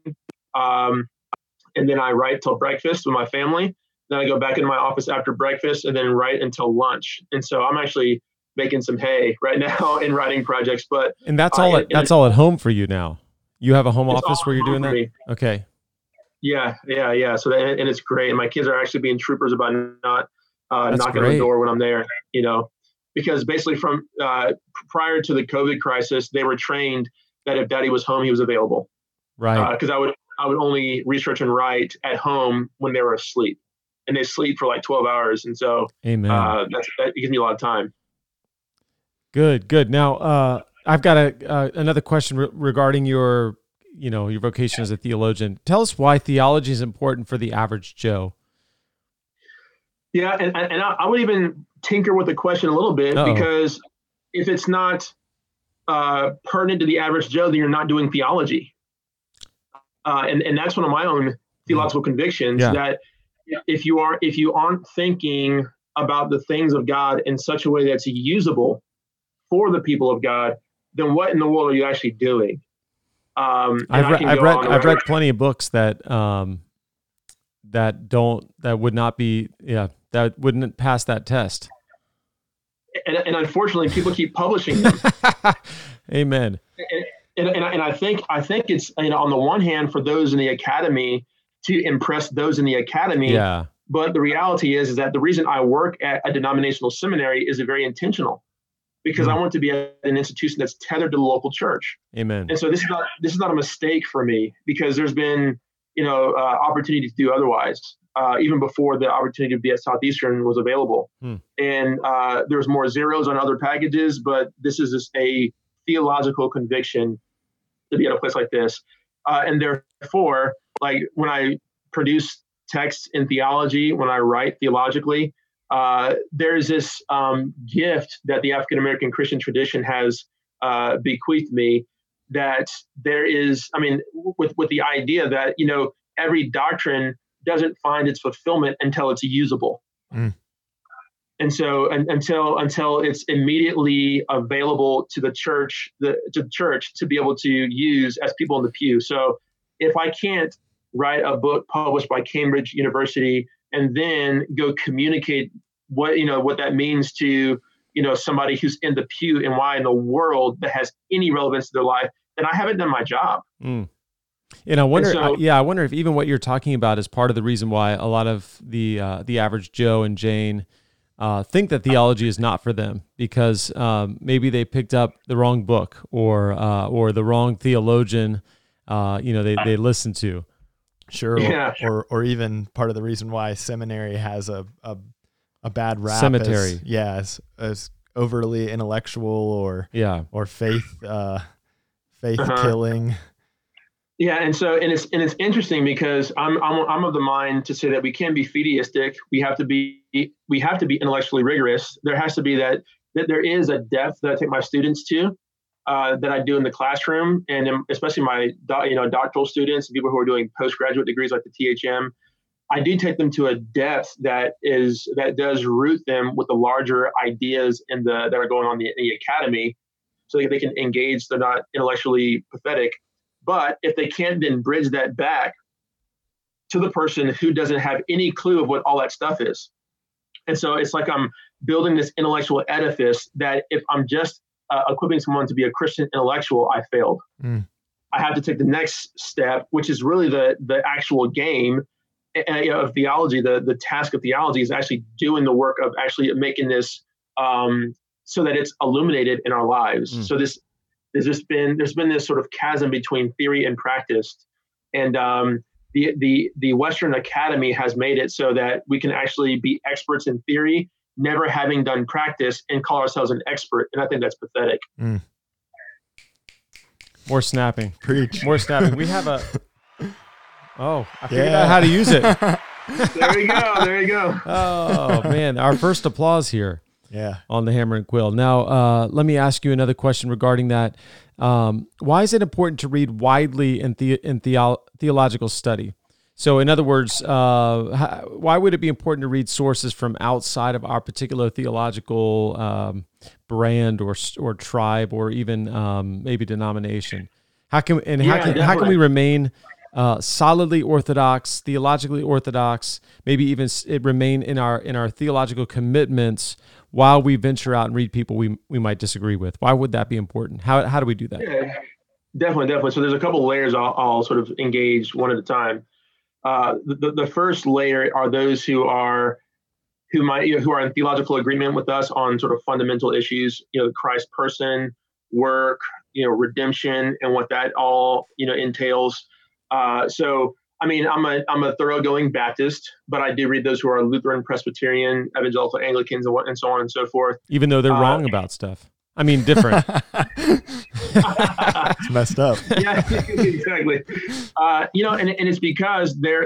And then I write till breakfast with my family. Then I go back into my office after breakfast and then write until lunch. And so I'm actually making some hay right now in writing projects, that's all at home for you now. You have a home office where you're doing that? Me. Okay. Yeah. So and it's great. And my kids are actually being troopers about not knocking on the door when I'm there, because basically from prior to the COVID crisis, they were trained that if daddy was home, he was available. Right. Because I would I would only research and write at home when they were asleep, and they sleep for like 12 hours. And so that gives me a lot of time. Good. Now, I've got another question regarding your vocation as a theologian. Tell us why theology is important for the average Joe. Yeah. And I would even tinker with the question a little bit, because if it's not pertinent to the average Joe, then you're not doing theology. And that's one of my own theological convictions, that if you aren't thinking about the things of God in such a way that's usable for the people of God, then what in the world are you actually doing? I've read plenty of books that that wouldn't pass that test. And unfortunately, people keep publishing them. Amen. And I think it's, on the one hand, for those in the academy, to impress those in the academy. Yeah. But the reality is that the reason I work at a denominational seminary is very intentional, because I want to be at an institution that's tethered to the local church. Amen. And so this is not a mistake for me, because there's been opportunity to do otherwise, even before the opportunity to be at Southeastern was available. And there's more zeros on other packages, but this is just a theological conviction to be at a place like this. And therefore, like when I produce texts in theology, when I write theologically, there is this gift that the African-American Christian tradition has bequeathed me, that there is, with the idea that, every doctrine doesn't find its fulfillment until it's usable. And so until it's immediately available to the church, to be able to use as people in the pew. So if I can't write a book published by Cambridge University and then go communicate what that means to somebody who's in the pew and why in the world that has any relevance to their life, then I haven't done my job. And I wonder, I wonder if even what you're talking about is part of the reason why a lot of the average Joe and Jane think that theology is not for them, because maybe they picked up the wrong book or the wrong theologian. They listened to. Sure. Yeah. Or even part of the reason why seminary has a bad rap. Cemetery. As overly intellectual or faith killing. Yeah, and it's interesting, because I'm of the mind to say that we can be fideistic. We have to be intellectually rigorous. There has to be that there is a depth that I take my students to, that I do in the classroom, and especially my doctoral students and people who are doing postgraduate degrees like the THM. I do take them to a depth that does root them with the larger ideas that are going on in the academy, so that they can engage. They're not intellectually pathetic. But if they can't then bridge that back to the person who doesn't have any clue of what all that stuff is. And so it's like I'm building this intellectual edifice that if I'm just equipping someone to be a Christian intellectual, I failed. I have to take the next step, which is really the actual game of theology. The task of theology is actually doing the work of actually making this so that it's illuminated in our lives. So there's been this sort of chasm between theory and practice, and the Western Academy has made it so that we can actually be experts in theory, never having done practice, and call ourselves an expert. And I think that's pathetic. More snapping, preach. More snapping. We have I figured out how to use it. There we go. Oh man, our first applause here. Yeah, on the Hammer and Quill. Now, let me ask you another question regarding that. Why is it important to read widely in theological study? So, in other words, why would it be important to read sources from outside of our particular theological brand or tribe or even maybe denomination? How can we remain solidly orthodox, theologically orthodox, maybe even remain in our theological commitments while we venture out and read people we might disagree with? Why would that be important? How do we do that? Yeah, definitely. So there's a couple of layers I'll sort of engage one at a time. The first layer are those who are in theological agreement with us on sort of fundamental issues, Christ's person, work, redemption, and what that all entails. So, I mean, I'm a thoroughgoing Baptist, but I do read those who are Lutheran, Presbyterian, Evangelical, Anglicans, and so on and so forth. Even though they're wrong about stuff. I mean, different. It's messed up. Yeah, exactly. You know, and it's because they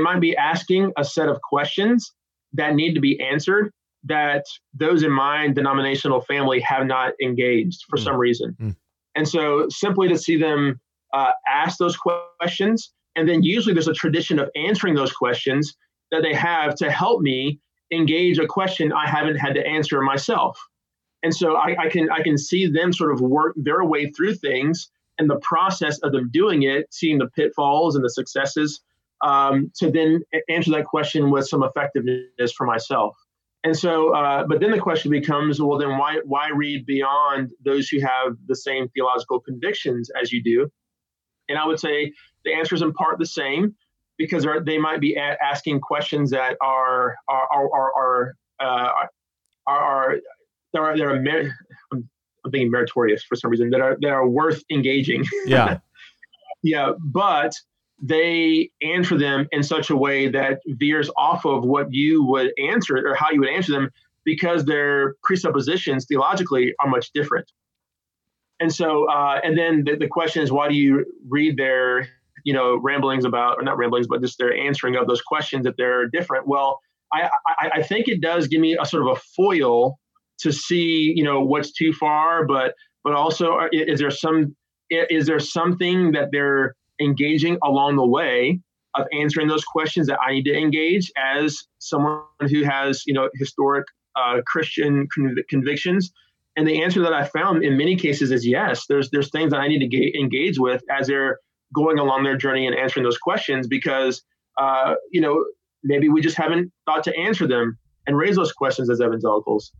might be asking a set of questions that need to be answered that those in my denominational family have not engaged for some reason. Mm. And so simply to see them ask those questions, and then usually there's a tradition of answering those questions that they have to help me engage a question I haven't had to answer myself. And so I can see them sort of work their way through things, and the process of them doing it, seeing the pitfalls and the successes, to then answer that question with some effectiveness for myself. And so, but then the question becomes, well, then why read beyond those who have the same theological convictions as you do? And I would say the answer is in part the same, because they might be asking questions that I'm being meritorious for some reason, that are worth engaging. Yeah. Yeah. But they answer them in such a way that veers off of what you would answer or how you would answer them, because their presuppositions theologically are much different. And so, and then the question is, why do you read their, you know, ramblings about, or not ramblings, but just their answering of those questions that they're different? Well, I think it does give me a sort of a foil to see, you know, what's too far, but also is there something that they're engaging along the way of answering those questions that I need to engage as someone who has, you know, historic Christian convictions? And the answer that I found in many cases is yes. There's things that I need to engage with as they're going along their journey and answering those questions, because you know, maybe we just haven't thought to answer them and raise those questions as evangelicals.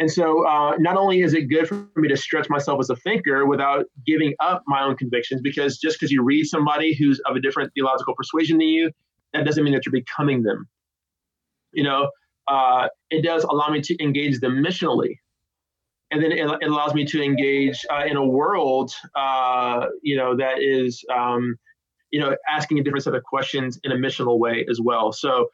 And so not only is it good for me to stretch myself as a thinker without giving up my own convictions, because just because you read somebody who's of a different theological persuasion than you, that doesn't mean that you're becoming them. You know, it does allow me to engage them missionally. And then it allows me to engage in a world, you know, that is, you know, asking a different set of questions in a missional way as well. So,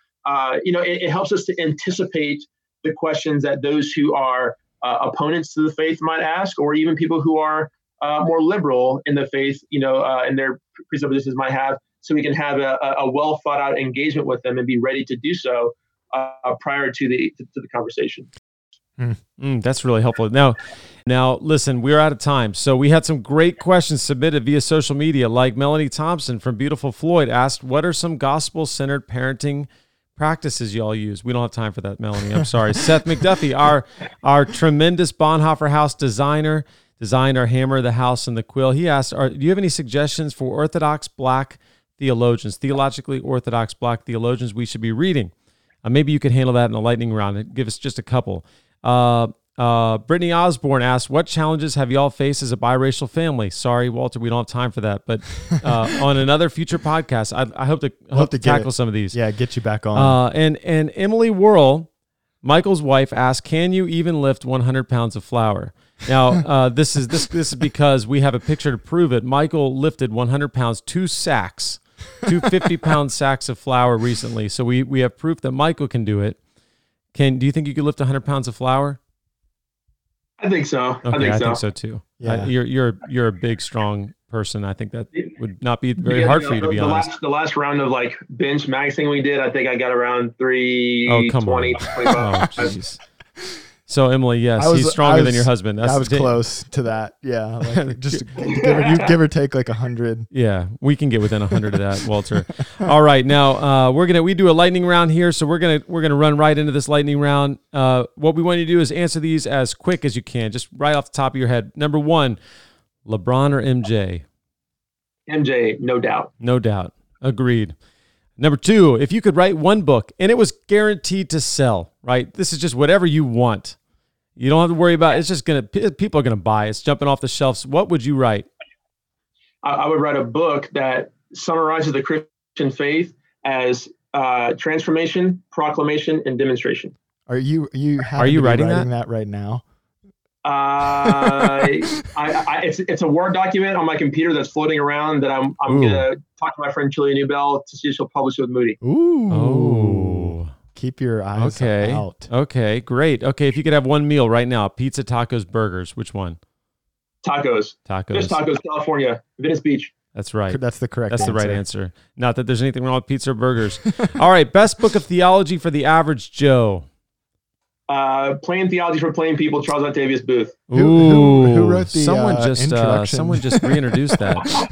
you know, it helps us to anticipate the questions that those who are opponents to the faith might ask, or even people who are more liberal in the faith, you know, and their presuppositions might have, so we can have a well thought out engagement with them and be ready to do so prior to the conversation. That's really helpful. Now, listen, we're out of time. So we had some great questions submitted via social media, like Melanie Thompson from Beautiful Floyd asked, what are some gospel-centered parenting practices y'all use? We don't have time for that, Melanie. I'm sorry. Seth McDuffie, our tremendous Bonhoeffer House designer, designed our hammer, the house, and the quill. He asked, do you have any suggestions for Orthodox Black theologians, theologically Orthodox Black theologians we should be reading? Maybe you could handle that in a lightning round. Give us just a couple. Brittany Osborne asked, what challenges have y'all faced as a biracial family? Sorry, Walter, we don't have time for that, but on another future podcast, I hope to tackle some of these. Yeah, get you back on. And Emily Worrell, Michael's wife, asked, can you even lift 100 pounds of flour? Now, this is because we have a picture to prove it. Michael lifted 100 pounds, two 50-pound sacks of flour recently. So we have proof that Michael can do it. Do you think you could lift 100 pounds of flour? I think so. Okay, I think so too. Yeah. You're a big, strong person. I think that would not be very hard for you, to be honest. The last round of like bench maxing we did, I think I got around 320. Oh, jeez. So Emily, yes, he's stronger than your husband. I was close to that. Yeah, like just give or take like 100. Yeah, we can get within 100 of that, Walter. All right, now we do a lightning round here, so we're gonna run right into this lightning round. What we want you to do is answer these as quick as you can, just right off the top of your head. Number one, LeBron or MJ? MJ, no doubt. No doubt. Agreed. Number two, if you could write one book and it was guaranteed to sell, right? This is just whatever you want. You don't have to worry about it. It's just going to, people are going to buy. It's jumping off the shelves. What would you write? I would write a book that summarizes the Christian faith as transformation, proclamation, and demonstration. Are you writing that right now? It's a Word document on my computer that's floating around that I'm gonna talk to my friend Julia Newbell to see if she'll publish it with Moody. Ooh. Oh. Keep your eyes out. Okay, great. Okay, if you could have one meal right now, pizza, tacos, burgers, which one? Tacos. Fish tacos, California, Venice Beach. That's right. That's the right answer. Not that there's anything wrong with pizza or burgers. All right, best book of theology for the average Joe. Playing Theology for Playing People, Charles Octavius Booth. Ooh, who wrote the introduction? Someone just reintroduced that.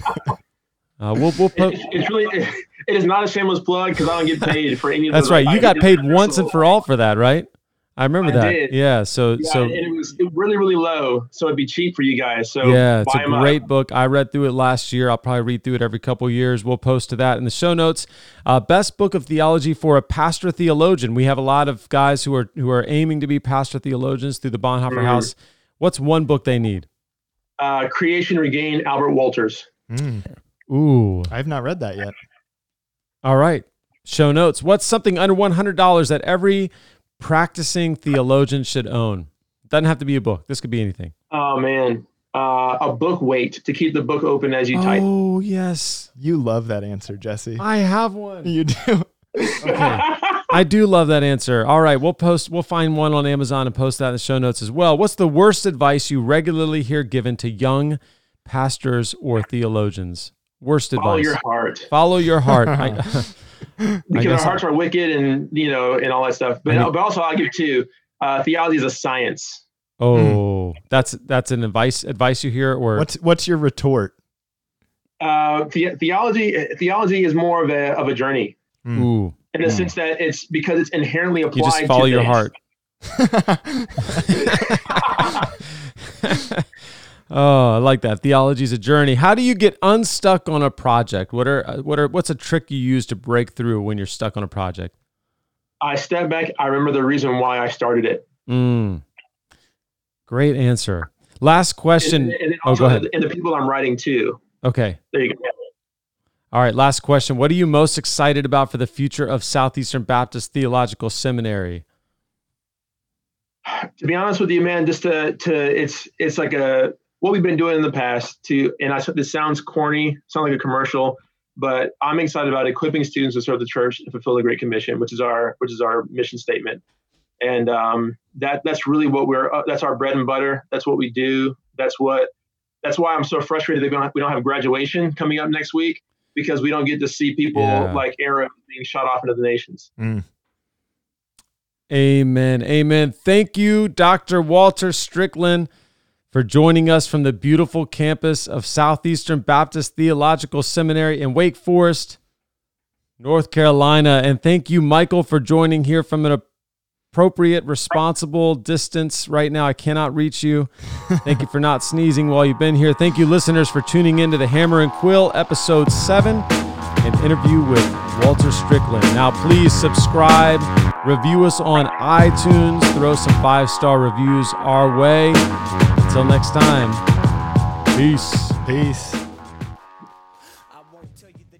It is not a shameless plug because I don't get paid for any of That's right. You got paid once and for all for that, right? I remember that. Did. Yeah. So and it was really, really low, so it'd be cheap for you guys. So yeah, it's a great book. I read through it last year. I'll probably read through it every couple of years. We'll post to that in the show notes. Best book of theology for a pastor theologian. We have a lot of guys who are aiming to be pastor theologians through the Bonhoeffer House. What's one book they need? Creation Regained, Albert Walters. Ooh, I've not read that yet. All right, show notes. What's something under $100 that every practicing theologian should own? Doesn't have to be a book. This could be anything. Oh man, a book weight to keep the book open as you type. Oh yes, you love that answer, Jesse. I have one. You do. Okay. I do love that answer. All right, we'll find one on Amazon and post that in the show notes as well. What's the worst advice you regularly hear given to young pastors or theologians? Worst advice. Follow your heart. Because our hearts are wicked and all that stuff. But also I'll give two. Theology is a science. Oh, that's an advice you hear, or what's your retort? Theology is more of a journey. Ooh. In the sense that it's because it's inherently applied. You just follow your heart. Oh, I like that. Theology is a journey. How do you get unstuck on a project? What's a trick you use to break through when you're stuck on a project? I step back. I remember the reason why I started it. Great answer. Last question. And also, go ahead. And the people I'm writing to. Okay. There you go. All right. Last question. What are you most excited about for the future of Southeastern Baptist Theological Seminary? To be honest with you, man, just it's like a, what we've been doing in the past to, and I said, this sounds corny, sound like a commercial, but I'm excited about equipping students to serve the church and fulfill the Great Commission, which is our mission statement. And that's really what that's our bread and butter. That's what we do. That's why I'm so frustrated that we don't have graduation coming up next week, because we don't get to see people like arrows being shot off into the nations. Amen. Amen. Thank you, Dr. Walter Strickland, for joining us from the beautiful campus of Southeastern Baptist Theological Seminary in Wake Forest, North Carolina. And thank you, Michael, for joining here from an appropriate, responsible distance right now. I cannot reach you. Thank you for not sneezing while you've been here. Thank you, listeners, for tuning in to the Hammer and Quill, Episode 7, an interview with Walter Strickland. Now, please subscribe, review us on iTunes, throw some 5-star reviews our way. Until next time, peace.